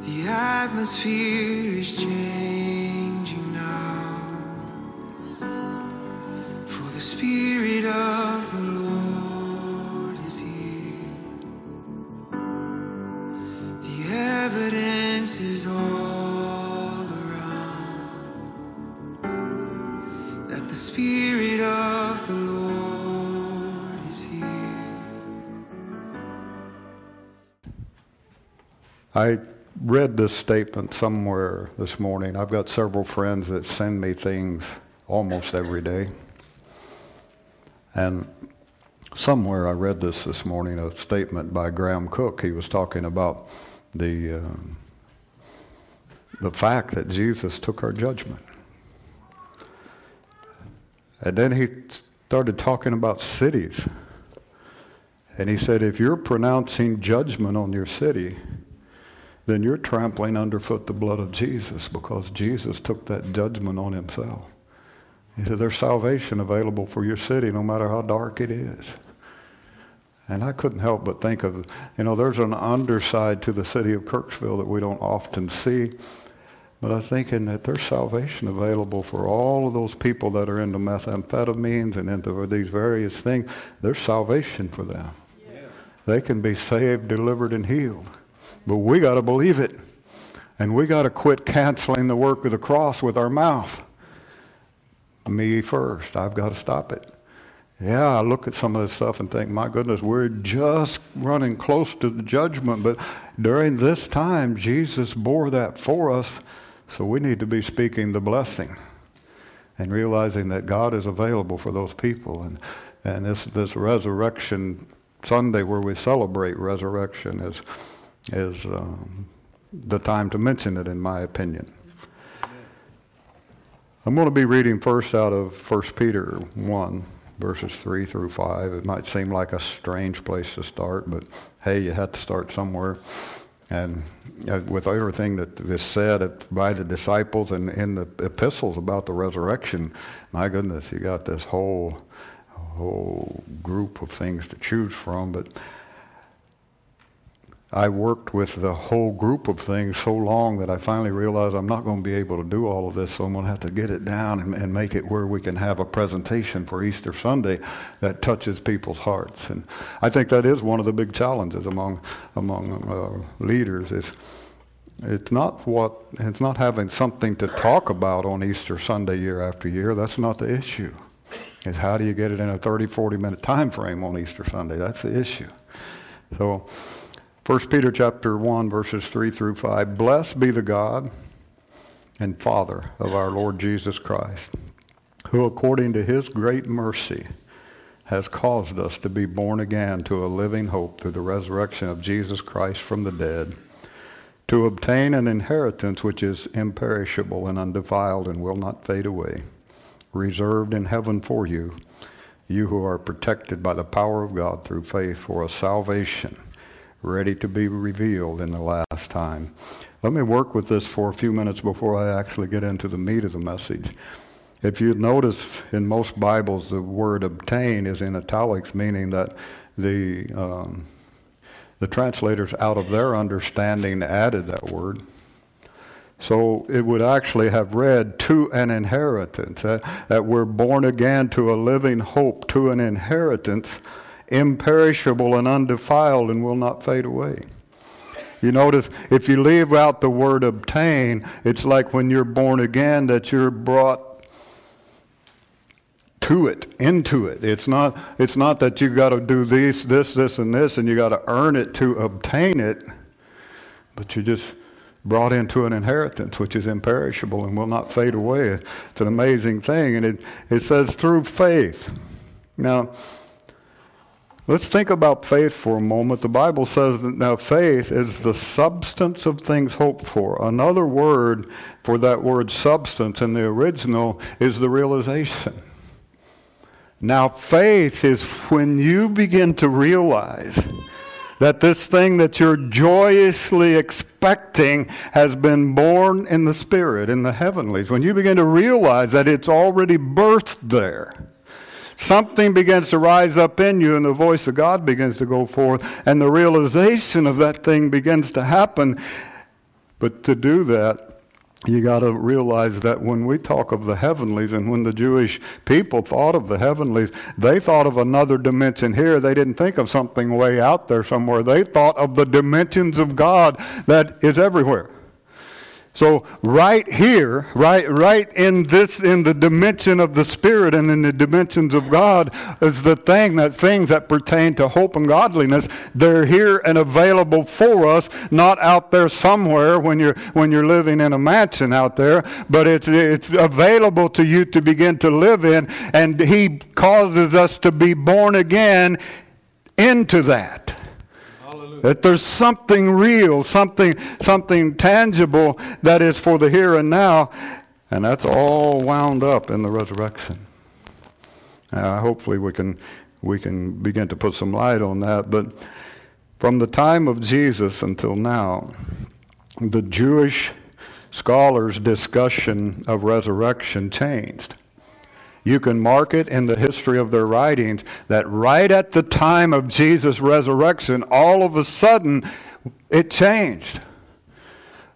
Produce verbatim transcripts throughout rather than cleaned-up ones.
The atmosphere is changing now, for the Spirit of the Lord is here. The evidence is all around that the Spirit of the Lord is here. I read this statement somewhere this morning. I've got several friends that send me things almost every day. And somewhere I read this this morning, a statement by Graham Cook. He was talking about the uh, the fact that Jesus took our judgment. And then he started talking about cities. And he said, if you're pronouncing judgment on your city, then you're trampling underfoot the blood of Jesus, because Jesus took that judgment on himself. He said, there's salvation available for your city, no matter how dark it is. And I couldn't help but think of, you know, there's an underside to the city of Kirksville that we don't often see. But I'm thinking that there's salvation available for all of those people that are into methamphetamines and into these various things. There's salvation for them. Yeah. They can be saved, delivered, and healed. But we got to believe it. And we got to quit canceling the work of the cross with our mouth. Me first. I've got to stop it. Yeah, I look at some of this stuff and think, my goodness, we're just running close to the judgment. But during this time, Jesus bore that for us. So we need to be speaking the blessing and realizing that God is available for those people. And, and this, this resurrection Sunday, where we celebrate resurrection, is... is um, the time to mention it, in my opinion. I'm going to be reading first out of First Peter one, verses three through five. It might seem like a strange place to start, but hey, you had to start somewhere. And uh, with everything that is said by the disciples and in the epistles about the resurrection, my goodness, you got this whole, whole group of things to choose from. But I worked with the whole group of things so long that I finally realized I'm not going to be able to do all of this, so I'm going to have to get it down and, and make it where we can have a presentation for Easter Sunday that touches people's hearts. And I think that is one of the big challenges among among uh, leaders. Is it's not what it's not having something to talk about on Easter Sunday year after year. That's not the issue. It's how do you get it in a thirty, forty minute time frame on Easter Sunday? That's the issue. So First Peter chapter one, verses three through five. Blessed be the God and Father of our Lord Jesus Christ, who according to his great mercy has caused us to be born again to a living hope through the resurrection of Jesus Christ from the dead, to obtain an inheritance which is imperishable and undefiled and will not fade away, reserved in heaven for you, you who are protected by the power of God through faith for a salvation ready to be revealed in the last time. Let me work with this for a few minutes before I actually get into the meat of the message. If you notice, in most Bibles, the word obtain is in italics, meaning that the um, the translators, out of their understanding, added that word. So it would actually have read to an inheritance, that, that we're born again to a living hope, to an inheritance imperishable and undefiled and will not fade away. You notice, if you leave out the word obtain, it's like when you're born again that you're brought to it, into it. It's not it's not that you got to do these, this, this, and this, and you got to earn it to obtain it, but you just brought into an inheritance which is imperishable and will not fade away. It's an amazing thing. And it, it says through faith. Now, let's think about faith for a moment. The Bible says that now faith is the substance of things hoped for. Another word for that word substance in the original is the realization. Now faith is when you begin to realize that this thing that you're joyously expecting has been born in the Spirit, in the heavenlies. When you begin to realize that it's already birthed there, something begins to rise up in you, and the voice of God begins to go forth, and the realization of that thing begins to happen. But to do that, you got to realize that when we talk of the heavenlies, and when the Jewish people thought of the heavenlies, they thought of another dimension here. They didn't think of something way out there somewhere. They thought of the dimensions of God that is everywhere. So right here, right right in this, in the dimension of the Spirit and in the dimensions of God, is the thing that things that pertain to hope and godliness. They're here and available for us, not out there somewhere when you're when you're living in a mansion out there, but it's it's available to you to begin to live in, and He causes us to be born again into that. That there's something real, something something tangible that is for the here and now. And that's all wound up in the resurrection. Uh, hopefully we can we can begin to put some light on that. But from the time of Jesus until now, the Jewish scholars' discussion of resurrection changed. You can mark it in the history of their writings that right at the time of Jesus' resurrection, all of a sudden, it changed.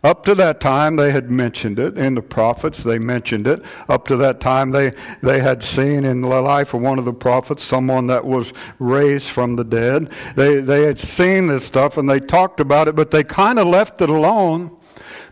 Up to that time, they had mentioned it. In the prophets, they mentioned it. Up to that time, they, they had seen in the life of one of the prophets someone that was raised from the dead. They, they had seen this stuff, and they talked about it, but they kind of left it alone,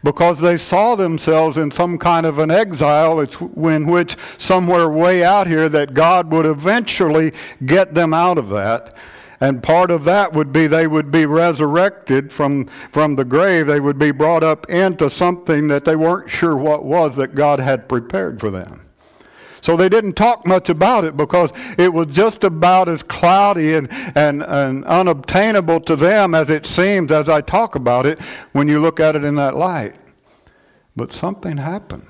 because they saw themselves in some kind of an exile in which somewhere way out here that God would eventually get them out of that. And part of that would be they would be resurrected from, from the grave. They would be brought up into something that they weren't sure what was that God had prepared for them. So they didn't talk much about it because it was just about as cloudy and, and, and unobtainable to them as it seems as I talk about it when you look at it in that light. But something happened.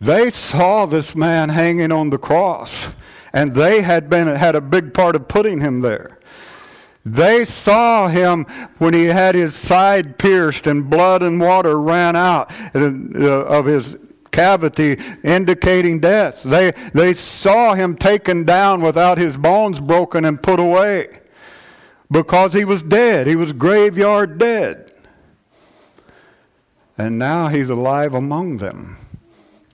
They saw this man hanging on the cross, and they had been had a big part of putting him there. They saw him when he had his side pierced and blood and water ran out of his cavity, indicating death. They they saw him taken down without his bones broken and put away because he was dead. He was graveyard dead. And now he's alive among them.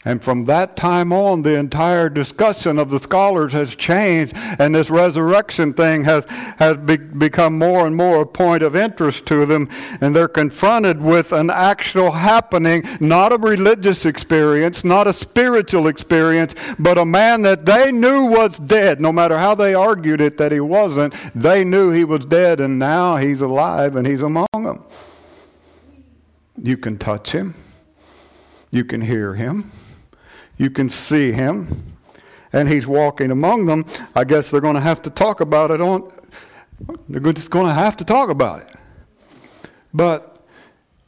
And from that time on, the entire discussion of the scholars has changed, and this resurrection thing has, has be- become more and more a point of interest to them, and they're confronted with an actual happening, not a religious experience, not a spiritual experience, but a man that they knew was dead. No matter how they argued it that he wasn't, they knew he was dead, and now he's alive and he's among them. You can touch him. You can hear him. You can see him, and he's walking among them. I guess they're going to have to talk about it. On, they're just going to have to talk about it. But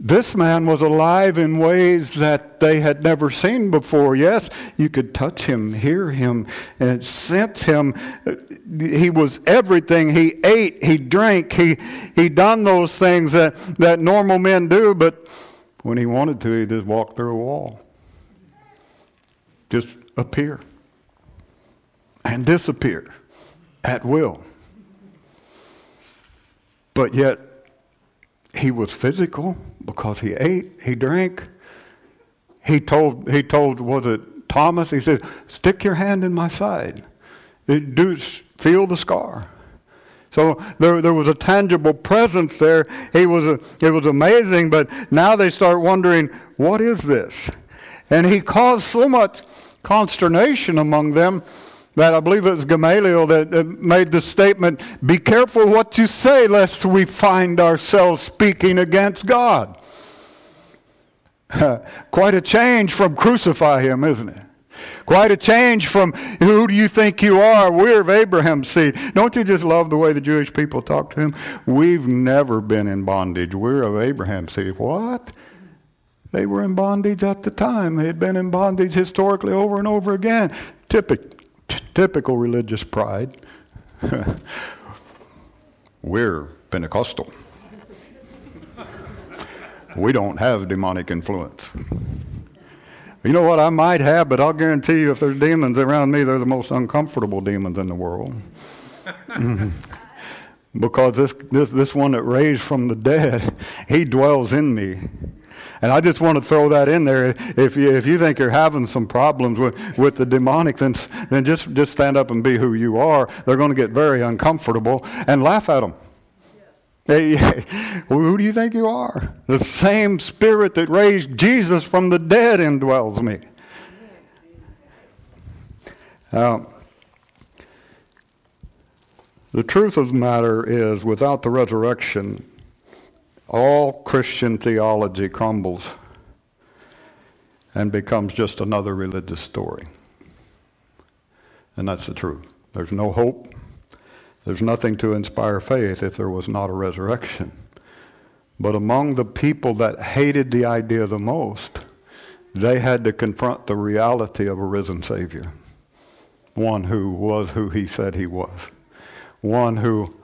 this man was alive in ways that they had never seen before. Yes, you could touch him, hear him, and sense him. He was everything. He ate, he drank, he he done those things that, that normal men do, but when he wanted to, he just walked through a wall. Just appear and disappear at will. But yet, he was physical because he ate, he drank. He told, he told, was it Thomas? He said, stick your hand in my side. Do, feel the scar. So there, there was a tangible presence there. He was, a, it was amazing, but now they start wondering, what is this? And he caused so much consternation among them that I believe it was Gamaliel that made the statement, be careful what you say, lest we find ourselves speaking against God. Quite a change from crucify him, isn't it? Quite a change from, who do you think you are? We're of Abraham's seed. Don't you just love the way the Jewish people talk to him? We've never been in bondage. We're of Abraham's seed. What? They were in bondage at the time. They had been in bondage historically over and over again. Typic, t- typical religious pride. We're Pentecostal. We don't have demonic influence. You know what, I might have, but I'll guarantee you if there's demons around me, they're the most uncomfortable demons in the world. because this, this this one that raised from the dead, he dwells in me. And I just want to throw that in there. If you, if you think you're having some problems with, with the demonic, then, then just, just stand up and be who you are. They're going to get very uncomfortable and laugh at them. Hey, who do you think you are? The same spirit that raised Jesus from the dead indwells me. Now, the truth of the matter is, without the resurrection, all Christian theology crumbles and becomes just another religious story. And that's the truth. There's no hope. There's nothing to inspire faith if there was not a resurrection. But among the people that hated the idea the most, they had to confront the reality of a risen Savior. One who was who he said he was. One who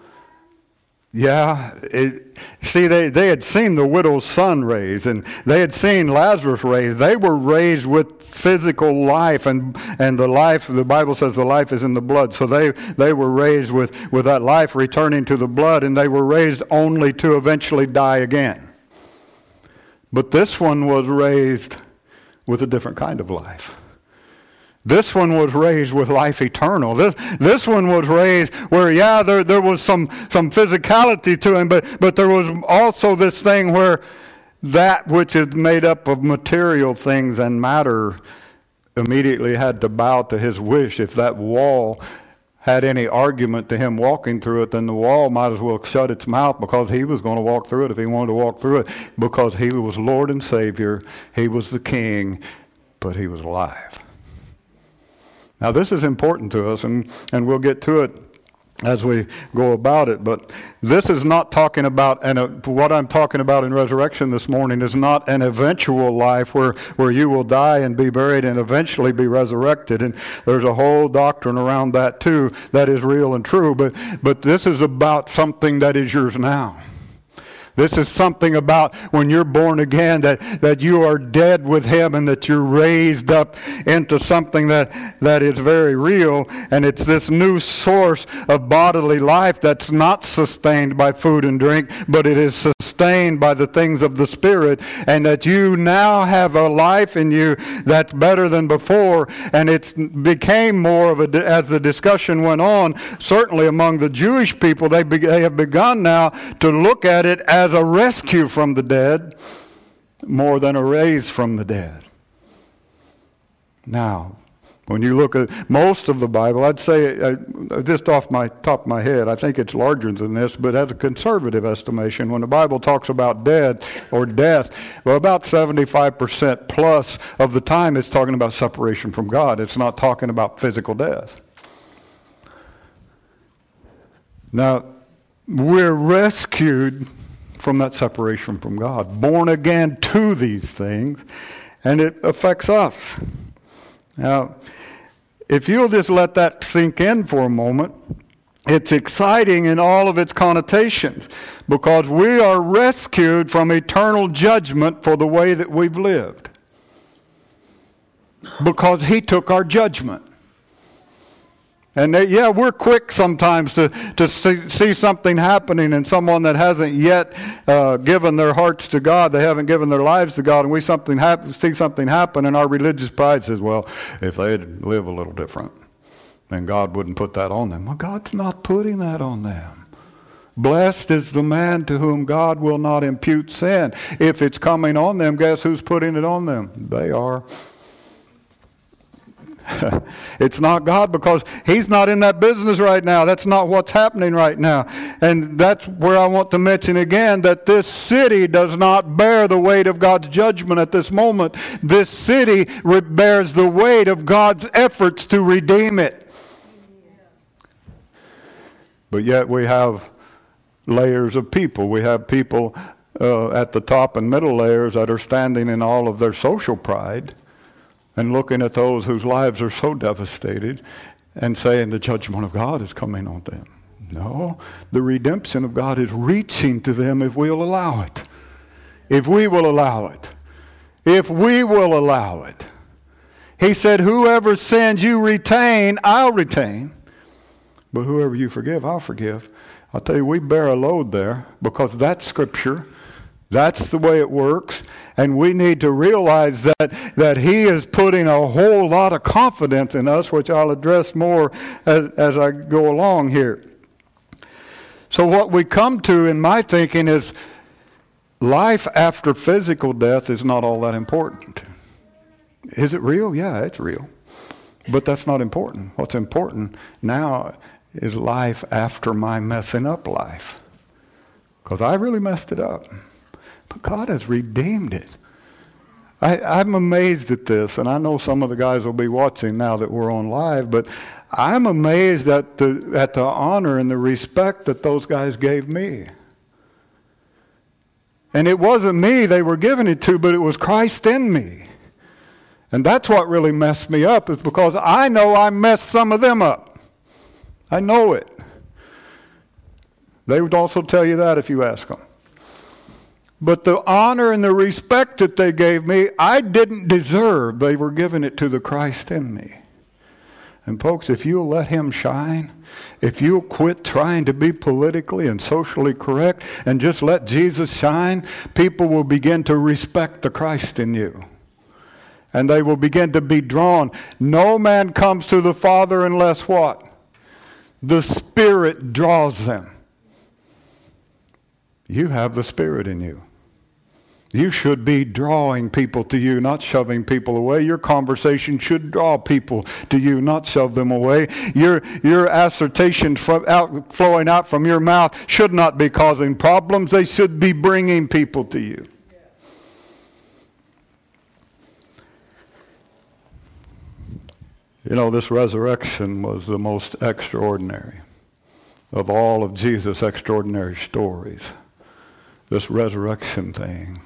Yeah, it, see, they, they had seen the widow's son raised, and they had seen Lazarus raised. They were raised with physical life, and and the life, the Bible says the life is in the blood. So they, they were raised with, with that life returning to the blood, and they were raised only to eventually die again. But this one was raised with a different kind of life. This one was raised with life eternal. This this one was raised where, yeah, there there was some, some physicality to him, but, but there was also this thing where that which is made up of material things and matter immediately had to bow to his wish. If that wall had any argument to him walking through it, then the wall might as well shut its mouth, because he was going to walk through it if he wanted to walk through it, because he was Lord and Savior, he was the King, but he was alive. Now, this is important to us, and, and we'll get to it as we go about it, but this is not talking about, and uh, what I'm talking about in resurrection this morning is not an eventual life where, where you will die and be buried and eventually be resurrected, and there's a whole doctrine around that too that is real and true, but, but this is about something that is yours now. This is something about when you're born again, that, that you are dead with him and that you're raised up into something that, that is very real. And it's this new source of bodily life that's not sustained by food and drink, but it is sustained by the things of the Spirit. And that you now have a life in you that's better than before. And it became more of a, as the discussion went on, certainly among the Jewish people, they, be, they have begun now to look at it as as a rescue from the dead more than a raise from the dead. Now, when you look at most of the Bible, I'd say, uh, just off my top of my head, I think it's larger than this, but at a conservative estimation, when the Bible talks about dead or death, well, about seventy-five percent plus of the time it's talking about separation from God. It's not talking about physical death. Now, we're rescued from that separation from God, born again to these things, and it affects us. Now, if you'll just let that sink in for a moment, it's exciting in all of its connotations, because we are rescued from eternal judgment for the way that we've lived, because he took our judgment. And they, yeah, we're quick sometimes to, to see, see something happening in someone that hasn't yet uh, given their hearts to God. They haven't given their lives to God, and we something hap- see something happen, and our religious pride says, well, if they'd live a little different, then God wouldn't put that on them. Well, God's not putting that on them. Blessed is the man to whom God will not impute sin. If it's coming on them, guess who's putting it on them? They are. It's not God, because he's not in that business right now. That's not what's happening right now. And that's where I want to mention again that this city does not bear the weight of God's judgment at this moment. This city re- bears the weight of God's efforts to redeem it. But yet we have layers of people. We have people uh, at the top and middle layers that are standing in all of their social pride and looking at those whose lives are so devastated and saying the judgment of God is coming on them. No, the redemption of God is reaching to them if we'll allow it. If we will allow it. If we will allow it. He said, whoever sins you retain, I'll retain. But whoever you forgive, I'll forgive. I'll tell you, we bear a load there because that's Scripture. That's the way it works. And we need to realize that, that He is putting a whole lot of confidence in us, which I'll address more as, as I go along here. So what we come to in my thinking is life after physical death is not all that important. Is it real? Yeah, it's real. But that's not important. What's important now is life after my messing up life. Because I really messed it up. But God has redeemed it. I, I'm amazed at this. And I know some of the guys will be watching now that we're on live. But I'm amazed at the, at the honor and the respect that those guys gave me. And it wasn't me they were giving it to, but it was Christ in me. And that's what really messed me up, is because I know I messed some of them up. I know it. They would also tell you that if you ask them. But the honor and the respect that they gave me, I didn't deserve. They were giving it to the Christ in me. And folks, if you'll let Him shine, if you'll quit trying to be politically and socially correct and just let Jesus shine, people will begin to respect the Christ in you. And they will begin to be drawn. No man comes to the Father unless what? The Spirit draws them. You have the Spirit in you. You should be drawing people to you, not shoving people away. Your conversation should draw people to you, not shove them away. Your your assertion from out, flowing out from your mouth should not be causing problems. They should be bringing people to you. You know, this resurrection was the most extraordinary of all of Jesus' extraordinary stories. This resurrection thing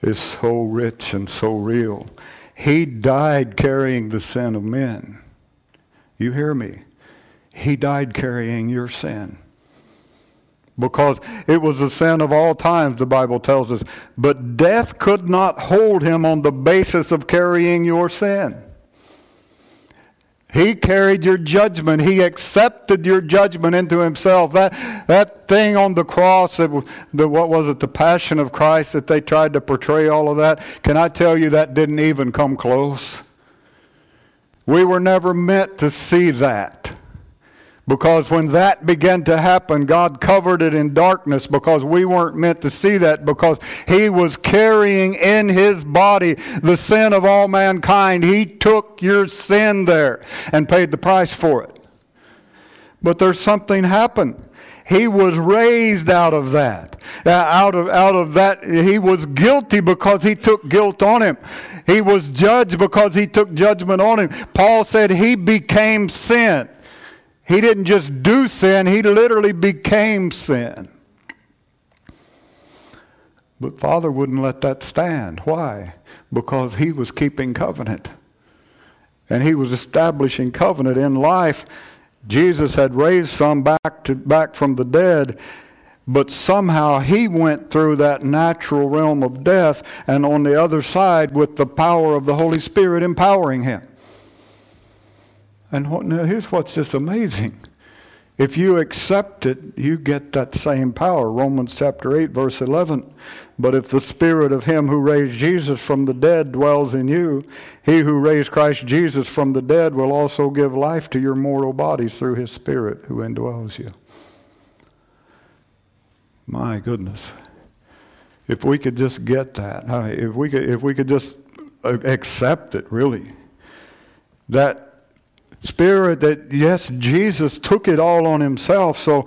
is so rich and so real. He died carrying the sin of men. You hear me? He died carrying your sin. Because it was the sin of all times, the Bible tells us. But death could not hold Him on the basis of carrying your sin. He carried your judgment. He accepted your judgment into Himself. That that thing on the cross, that, the, what was it, the Passion of Christ that they tried to portray, all of that, can I tell you that didn't even come close? We were never meant to see that. Because when that began to happen, God covered it in darkness, because we weren't meant to see that, because He was carrying in His body the sin of all mankind. He took your sin there and paid the price for it. But there's something happened. He was raised out of that. Uh, out of out of that, He was guilty because He took guilt on Him. He was judged because He took judgment on Him. Paul said He became sin. He didn't just do sin, He literally became sin. But Father wouldn't let that stand. Why? Because He was keeping covenant. And He was establishing covenant in life. Jesus had raised some back to back from the dead, but somehow He went through that natural realm of death and on the other side with the power of the Holy Spirit empowering Him. And what, now here's what's just amazing. If you accept it, you get that same power. Romans chapter eight, verse eleven. But if the Spirit of Him who raised Jesus from the dead dwells in you, He who raised Christ Jesus from the dead will also give life to your mortal bodies through His Spirit who indwells you. My goodness. If we could just get that. I mean, if we could, if we could just accept it, really. That Spirit that, yes, Jesus took it all on Himself. So,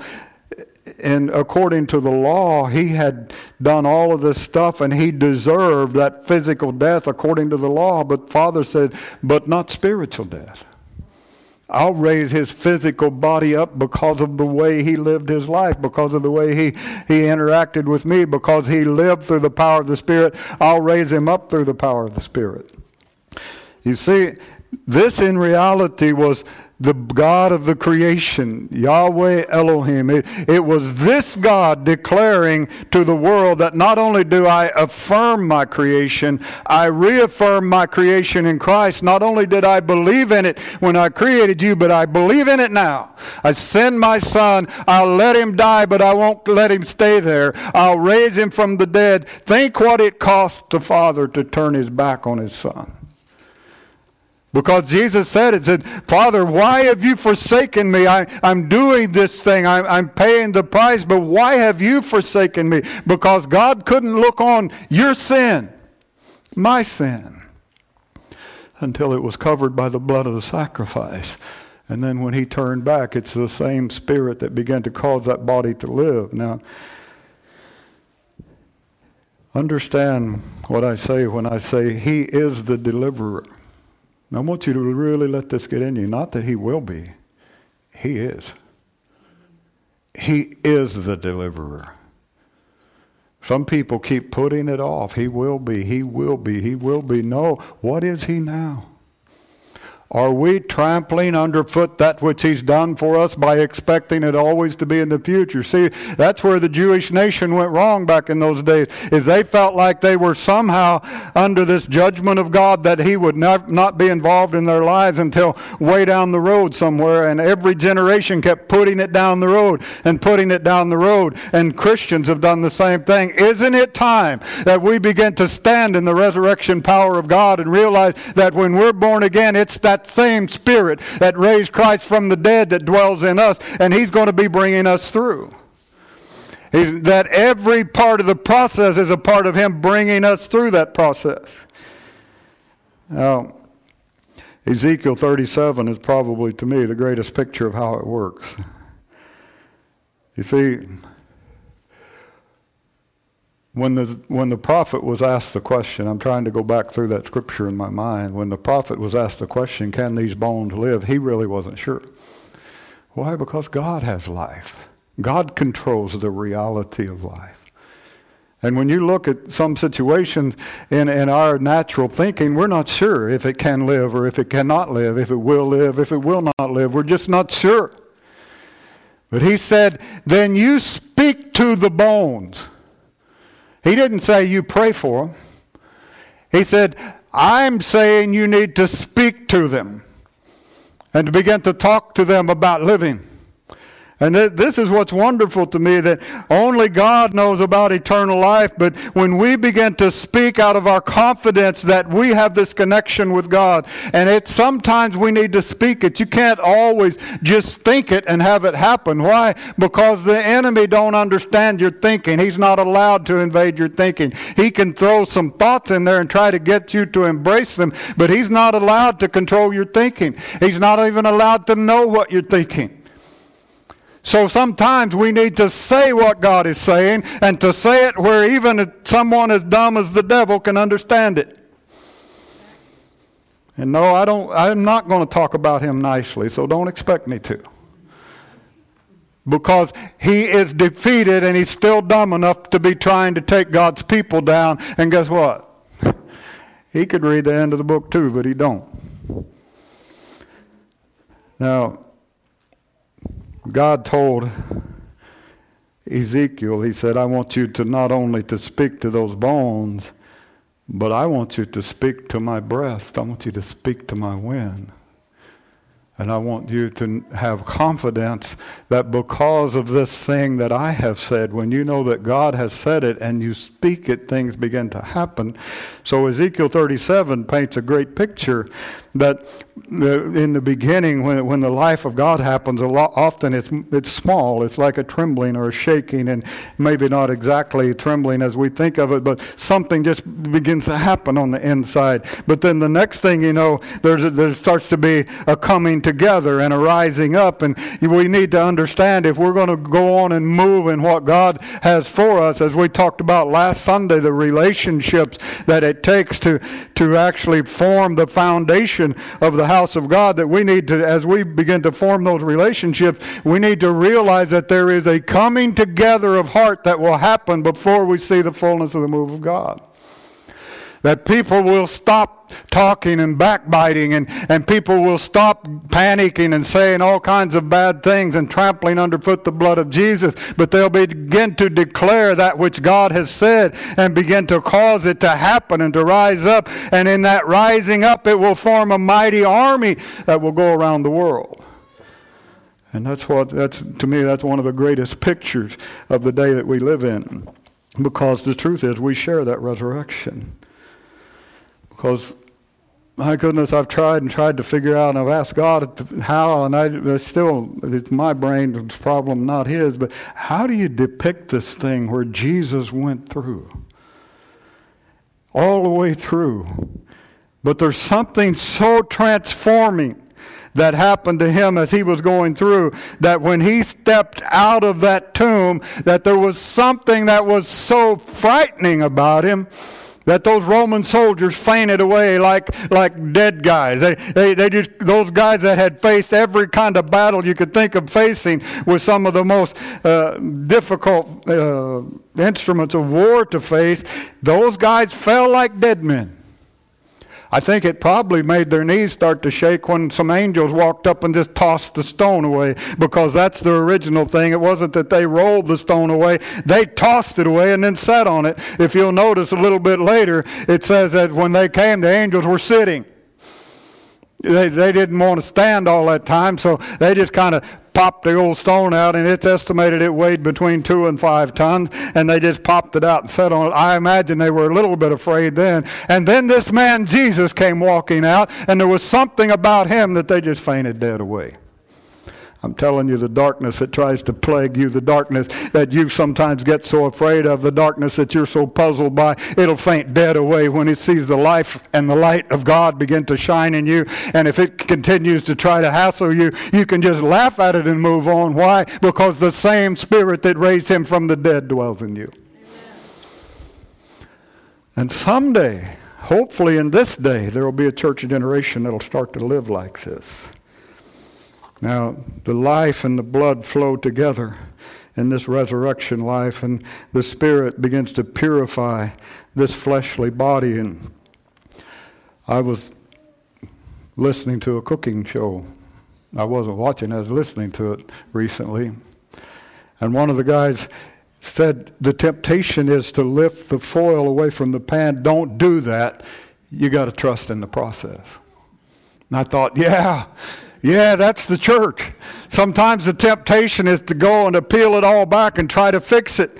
and according to the law, He had done all of this stuff and He deserved that physical death according to the law. But Father said, but not spiritual death. I'll raise His physical body up because of the way He lived His life, because of the way he, he interacted with me, because He lived through the power of the Spirit. I'll raise Him up through the power of the Spirit. You see, this in reality was the God of the creation, Yahweh Elohim. It, it was this God declaring to the world that not only do I affirm my creation, I reaffirm my creation in Christ. Not only did I believe in it when I created you, but I believe in it now. I send my son. I'll let him die, but I won't let him stay there. I'll raise him from the dead. Think what it cost the Father to turn his back on his son. Because Jesus said it, said, Father, why have you forsaken me? I, I'm doing this thing. I, I'm paying the price, but why have you forsaken me? Because God couldn't look on your sin, my sin, until it was covered by the blood of the sacrifice. And then when he turned back, it's the same spirit that began to cause that body to live. Now, understand what I say when I say he is the deliverer. I want you to really let this get in you. Not that he will be. He is. He is the deliverer. Some people keep putting it off. He will be. He will be. He will be. No. What is he now? Are we trampling underfoot that which he's done for us by expecting it always to be in the future? See, that's where the Jewish nation went wrong back in those days, is they felt like they were somehow under this judgment of God, that he would not, not be involved in their lives until way down the road somewhere. And every generation kept putting it down the road and putting it down the road. And Christians have done the same thing. Isn't it time that we begin to stand in the resurrection power of God and realize that when we're born again, it's that That same spirit that raised Christ from the dead that dwells in us, and he's going to be bringing us through. He's, that every part of the process is a part of him bringing us through that process. Now, Ezekiel thirty-seven is probably, to me, the greatest picture of how it works. You see, When the when the prophet was asked the question, I'm trying to go back through that scripture in my mind. When the prophet was asked the question, can these bones live? He really wasn't sure. Why? Because God has life. God controls the reality of life. And when you look at some situations in, in our natural thinking, we're not sure if it can live or if it cannot live, if it will live, if it will not live. We're just not sure. But he said, then you speak to the bones. He didn't say you pray for them. He said, I'm saying you need to speak to them and to begin to talk to them about living. And th- this is what's wonderful to me, that only God knows about eternal life. But when we begin to speak out of our confidence that we have this connection with God, and it sometimes we need to speak it. You can't always just think it and have it happen. Why? Because the enemy don't understand your thinking. He's not allowed to invade your thinking. He can throw some thoughts in there and try to get you to embrace them, but he's not allowed to control your thinking. He's not even allowed to know what you're thinking. So sometimes we need to say what God is saying, and to say it where even someone as dumb as the devil can understand it. And no, I don't, I'm not going to talk about him nicely, so don't expect me to. Because he is defeated, and he's still dumb enough to be trying to take God's people down. And guess what? He could read the end of the book too, but he don't. Now, God told Ezekiel, he said, I want you to not only to speak to those bones, but I want you to speak to my breast. I want you to speak to my wind. And I want you to have confidence that because of this thing that I have said, when you know that God has said it and you speak it, things begin to happen. So Ezekiel thirty-seven paints a great picture that in the beginning, when when the life of God happens, a lot, often it's it's small. It's like a trembling or a shaking, and maybe not exactly trembling as we think of it, but something just begins to happen on the inside. But then the next thing you know, there's a, there starts to be a coming together and a rising up, and we need to understand if we're going to go on and move in what God has for us, as we talked about last Sunday, the relationships that it takes to, to actually form the foundation of the house of God, that we need to, as we begin to form those relationships, we need to realize that there is a coming together of heart that will happen before we see the fullness of the move of God. That people will stop talking and backbiting, and, and people will stop panicking and saying all kinds of bad things and trampling underfoot the blood of Jesus. But they'll begin to declare that which God has said and begin to cause it to happen and to rise up. And in that rising up, it will form a mighty army that will go around the world. And that's what, that's to me, that's one of the greatest pictures of the day that we live in. Because the truth is, we share that resurrection. Because, my goodness, I've tried and tried to figure out, and I've asked God how, and I it's still, it's my brain's problem, not his, but how do you depict this thing where Jesus went through? All the way through. But there's something so transforming that happened to him as he was going through, that when he stepped out of that tomb, that there was something that was so frightening about him that those Roman soldiers fainted away like like dead guys. They, they, they just, those guys that had faced every kind of battle you could think of facing with some of the most uh, difficult uh, instruments of war to face, those guys fell like dead men. I think it probably made their knees start to shake when some angels walked up and just tossed the stone away, because that's the original thing. It wasn't that they rolled the stone away. They tossed it away and then sat on it. If you'll notice a little bit later, it says that when they came, the angels were sitting. They, they didn't want to stand all that time, so they just kind of popped the old stone out, and it's estimated it weighed between two and five tons, and they just popped it out and sat on it. I imagine they were a little bit afraid then. And then this man Jesus came walking out, and there was something about him that they just fainted dead away. I'm telling you, the darkness that tries to plague you, the darkness that you sometimes get so afraid of, the darkness that you're so puzzled by, it'll faint dead away when it sees the life and the light of God begin to shine in you. And if it continues to try to hassle you, you can just laugh at it and move on. Why? Because the same Spirit that raised him from the dead dwells in you. Amen. And someday, hopefully in this day, there will be a church generation that will start to live like this. Now, the life and the blood flow together in this resurrection life, and the Spirit begins to purify this fleshly body. And I was listening to a cooking show. I wasn't watching, I was listening to it recently. And one of the guys said, the temptation is to lift the foil away from the pan. Don't do that. You got to trust in the process. And I thought, yeah. Yeah, that's the church. Sometimes the temptation is to go and to peel it all back and try to fix it.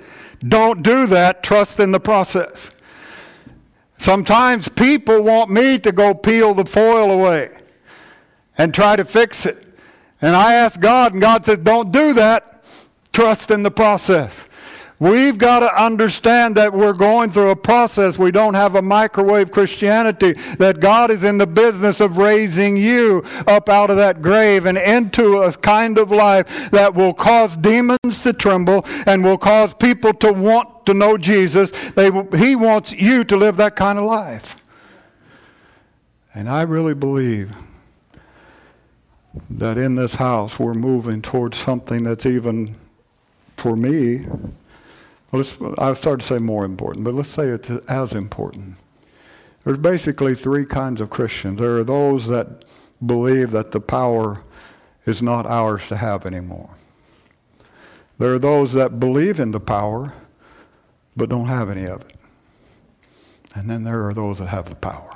Don't do that. Trust in the process. Sometimes people want me to go peel the foil away and try to fix it. And I ask God, and God says, don't do that. Trust in the process. We've got to understand that we're going through a process. We don't have a microwave Christianity, that God is in the business of raising you up out of that grave and into a kind of life that will cause demons to tremble and will cause people to want to know Jesus. They, he wants you to live that kind of life. And I really believe that in this house we're moving towards something that's even, for me, Let's, I'll start to say more important, but let's say it's as important. There's basically three kinds of Christians. There are those that believe that the power is not ours to have anymore. There are those that believe in the power, but don't have any of it. And then there are those that have the power.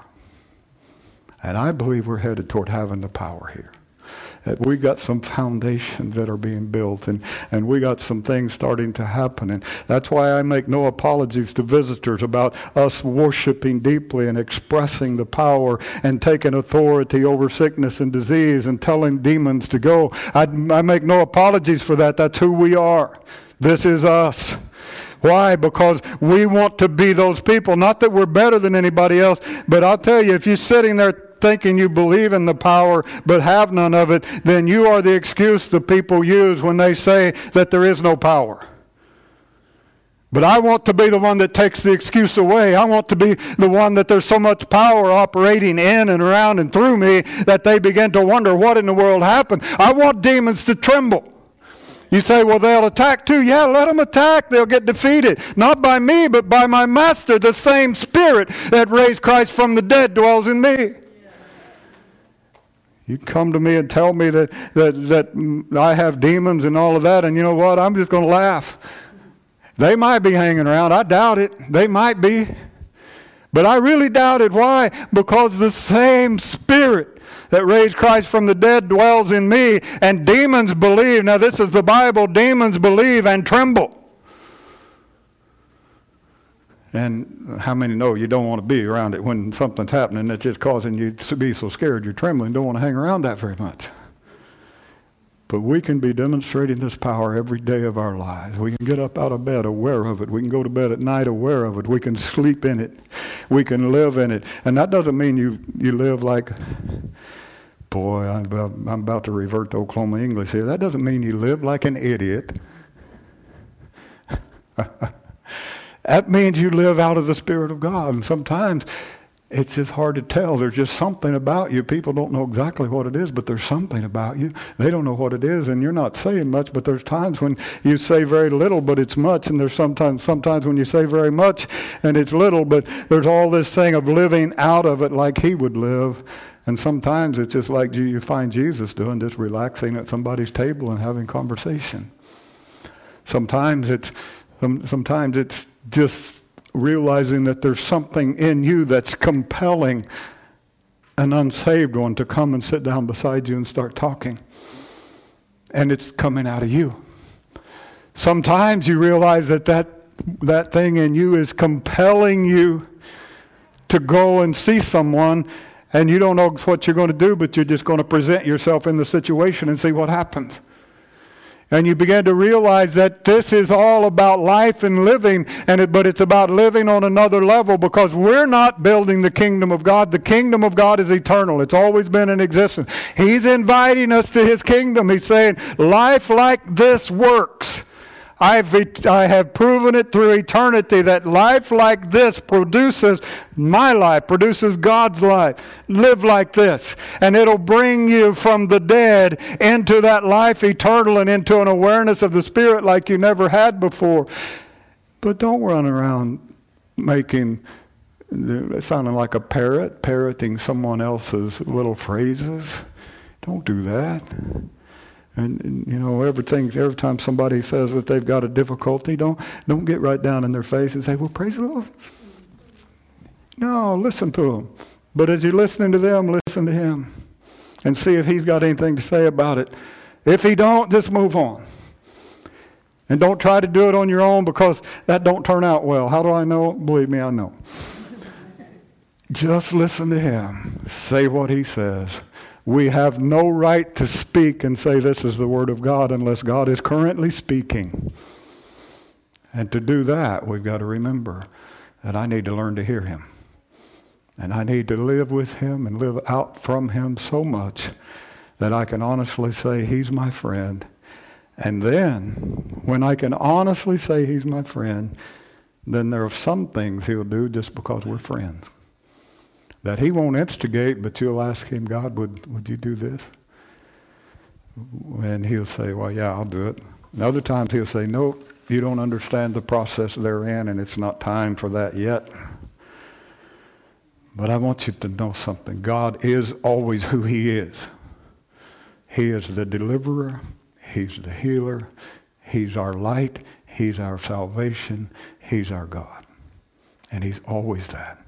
And I believe we're headed toward having the power here. That we got some foundations that are being built, and, and we got some things starting to happen. And that's why I make no apologies to visitors about us worshiping deeply and expressing the power and taking authority over sickness and disease and telling demons to go. I, I make no apologies for that. That's who we are. This is us. Why? Because we want to be those people. Not that we're better than anybody else, but I'll tell you, if you're sitting there thinking you believe in the power but have none of it, then you are the excuse the people use when they say that there is no power. But I want to be the one that takes the excuse away. I want to be the one that there's so much power operating in and around and through me that they begin to wonder what in the world happened. I want demons to tremble. You say, well, they'll attack too. Yeah, let them attack. They'll get defeated. Not by me, but by my master. The same Spirit that raised Christ from the dead dwells in me. You come to me and tell me that, that, that I have demons and all of that, and you know what? I'm just going to laugh. They might be hanging around. I doubt it. They might be. But I really doubt it. Why? Because the same Spirit that raised Christ from the dead dwells in me, and demons believe. Now this is the Bible. Demons believe and tremble. And how many know you don't want to be around it when something's happening that's just causing you to be so scared you're trembling? Don't want to hang around that very much. But we can be demonstrating this power every day of our lives. We can get up out of bed aware of it. We can go to bed at night aware of it. We can sleep in it. We can live in it. And that doesn't mean you, you live like, boy, I'm about, I'm about to revert to Oklahoma English here. That doesn't mean you live like an idiot. That means you live out of the Spirit of God. And sometimes it's just hard to tell. There's just something about you. People don't know exactly what it is, but there's something about you. They don't know what it is, and you're not saying much, but there's times when you say very little, but it's much, and there's sometimes sometimes when you say very much, and it's little, but there's all this thing of living out of it like he would live, and sometimes it's just like you find Jesus doing, just relaxing at somebody's table and having conversation. Sometimes it's, sometimes it's just realizing that there's something in you that's compelling an unsaved one to come and sit down beside you and start talking. And it's coming out of you. Sometimes you realize that that, that thing in you is compelling you to go and see someone, and you don't know what you're going to do, but you're just going to present yourself in the situation and see what happens. And you begin to realize that this is all about life and living, and it, but it's about living on another level, because we're not building the kingdom of God. The kingdom of God is eternal. It's always been in existence. He's inviting us to his kingdom. He's saying, life like this works. I've, I have proven it through eternity that life like this produces my life, produces God's life. Live like this. And it'll bring you from the dead into that life eternal and into an awareness of the Spirit like you never had before. But don't run around making, sounding like a parrot, parroting someone else's little phrases. Don't do that. And, and you know, everything, every time somebody says that they've got a difficulty, don't don't get right down in their face and say, well, praise the Lord. No, listen to them. But as you're listening to them, listen to him and see if he's got anything to say about it. If he don't, just move on. And don't try to do it on your own, because that don't turn out well. How do I know? Believe me, I know. Just listen to him. Say what he says. We have no right to speak and say this is the Word of God unless God is currently speaking. And to do that, we've got to remember that I need to learn to hear him. And I need to live with him and live out from him so much that I can honestly say he's my friend. And then, when I can honestly say he's my friend, then there are some things he'll do just because we're friends. That he won't instigate, but you'll ask him, God, would, would you do this? And he'll say, well, yeah, I'll do it. And other times he'll say, no, you don't understand the process therein, and it's not time for that yet. But I want you to know something. God is always who he is. He is the deliverer. He's the healer. He's our light. He's our salvation. He's our God. And he's always that.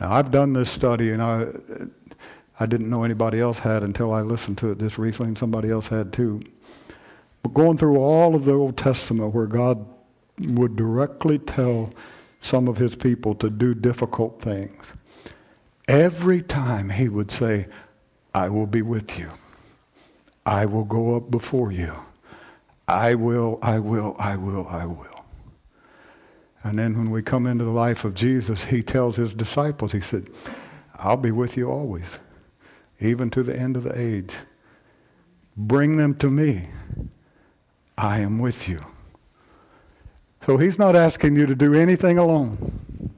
Now, I've done this study, and I I didn't know anybody else had until I listened to it this recently, and somebody else had too. But going through all of the Old Testament where God would directly tell some of his people to do difficult things, every time he would say, I will be with you. I will go up before you. I will, I will, I will, I will. And then when we come into the life of Jesus, he tells his disciples, he said, I'll be with you always, even to the end of the age. Bring them to me. I am with you. So he's not asking you to do anything alone.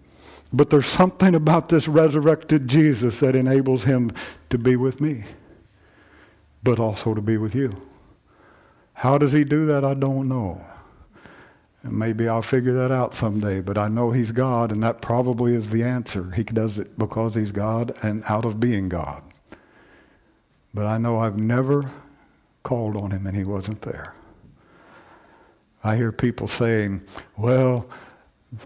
But there's something about this resurrected Jesus that enables him to be with me, but also to be with you. How does he do that? I don't know. And maybe I'll figure that out someday, but I know he's God, and that probably is the answer. He does it because he's God and out of being God. But I know I've never called on him and he wasn't there. I hear people saying, well,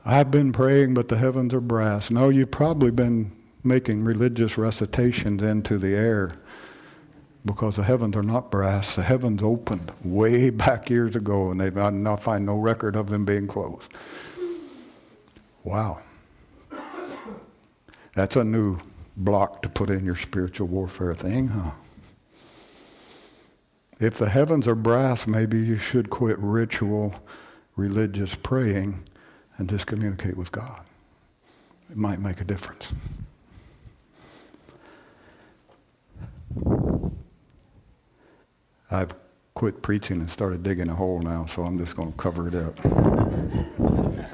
I've been praying, but the heavens are brass. No, you've probably been making religious recitations into the air, because the heavens are not brass. The heavens opened way back years ago, and they've I find no record of them being closed. Wow. That's a new block to put in your spiritual warfare thing, huh? If the heavens are brass, maybe you should quit ritual religious praying and just communicate with God. It might make a difference. I've quit preaching and started digging a hole now, so I'm just going to cover it up. I'm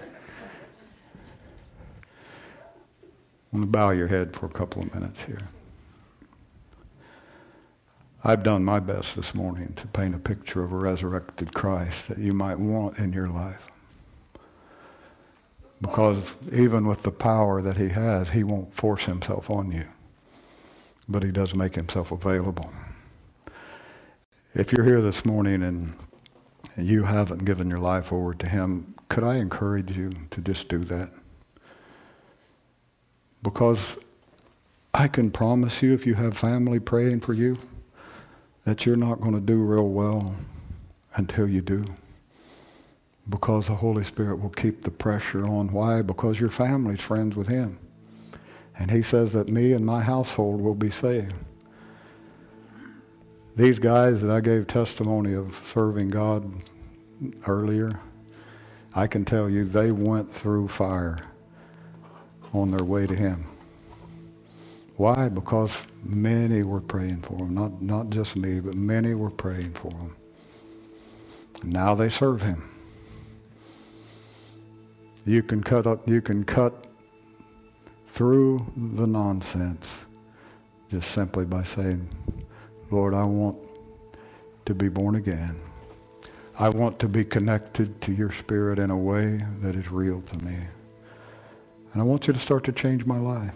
going to bow your head for a couple of minutes here. I've done my best this morning to paint a picture of a resurrected Christ that you might want in your life. Because even with the power that he has, he won't force himself on you. But he does make himself available. If you're here this morning and you haven't given your life over to him, could I encourage you to just do that? Because I can promise you, if you have family praying for you, that you're not going to do real well until you do. Because the Holy Spirit will keep the pressure on. Why? Because your family's friends with him. And he says that me and my household will be saved. These guys that I gave testimony of serving God earlier, I can tell you they went through fire on their way to him. Why? Because many were praying for him. Not, not just me, but many were praying for him. Now they serve him. You can cut up, you can cut through the nonsense just simply by saying, Lord, I want to be born again. I want to be connected to your spirit in a way that is real to me. And I want you to start to change my life.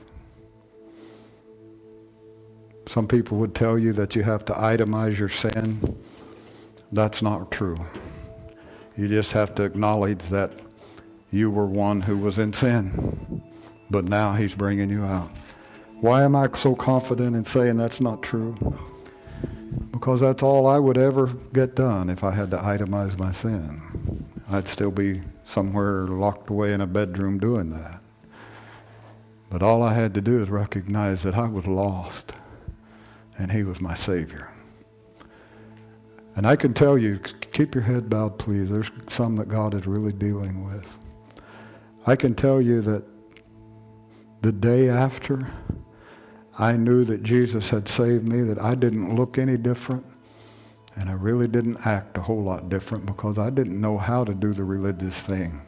Some people would tell you that you have to itemize your sin. That's not true. You just have to acknowledge that you were one who was in sin, but now he's bringing you out. Why am I so confident in saying that's not true? Because that's all I would ever get done if I had to itemize my sin. I'd still be somewhere locked away in a bedroom doing that. But all I had to do is recognize that I was lost, and he was my Savior. And I can tell you, keep your head bowed, please. There's some that God is really dealing with. I can tell you that the day after I knew that Jesus had saved me, that I didn't look any different, and I really didn't act a whole lot different, because I didn't know how to do the religious thing.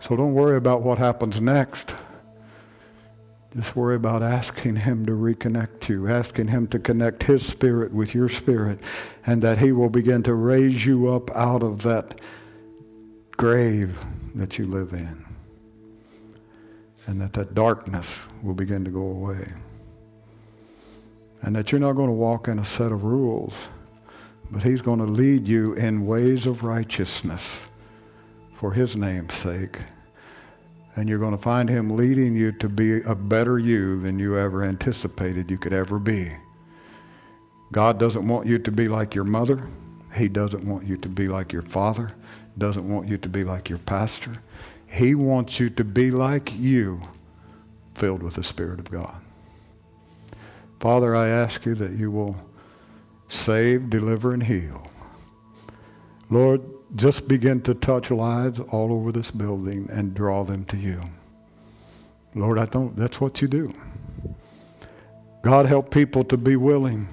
So don't worry about what happens next. Just worry about asking him to reconnect you, asking him to connect his spirit with your spirit, and that he will begin to raise you up out of that grave that you live in, and that that darkness will begin to go away, and that you're not going to walk in a set of rules, but he's going to lead you in ways of righteousness for his name's sake. And you're going to find him leading you to be a better you than you ever anticipated you could ever be. God doesn't want you to be like your mother. He doesn't want you to be like your father. Doesn't want you to be like your pastor. He wants you to be like you, filled with the Spirit of God. Father, I ask you that you will save, deliver, and heal. Lord, just begin to touch lives all over this building and draw them to you. Lord, I don't, that's what you do. God, help people to be willing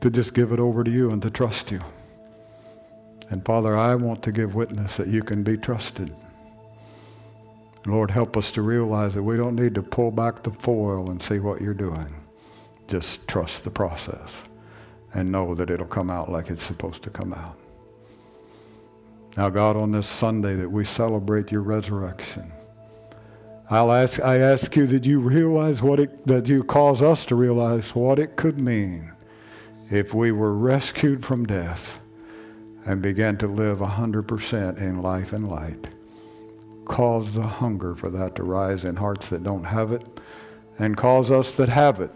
to just give it over to you and to trust you. And Father, I want to give witness that you can be trusted. Lord, help us to realize that we don't need to pull back the foil and see what you're doing. Just trust the process and know that it'll come out like it's supposed to come out. Now, God, on this Sunday that we celebrate your resurrection, I'll ask, I ask you that you realize what it, that you cause us to realize what it could mean if we were rescued from death and began to live one hundred percent in life and light. Cause the hunger for that to rise in hearts that don't have it, and cause us that have it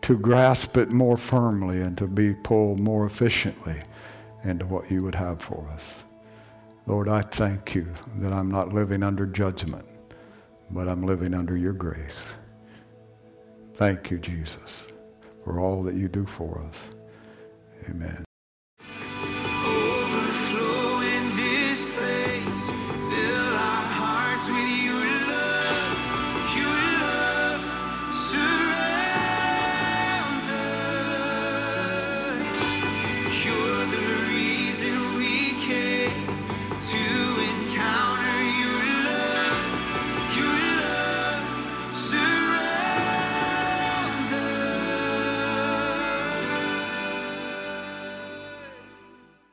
to grasp it more firmly and to be pulled more efficiently into what you would have for us. Lord, I thank you that I'm not living under judgment, but I'm living under your grace. Thank you, Jesus, for all that you do for us. Amen.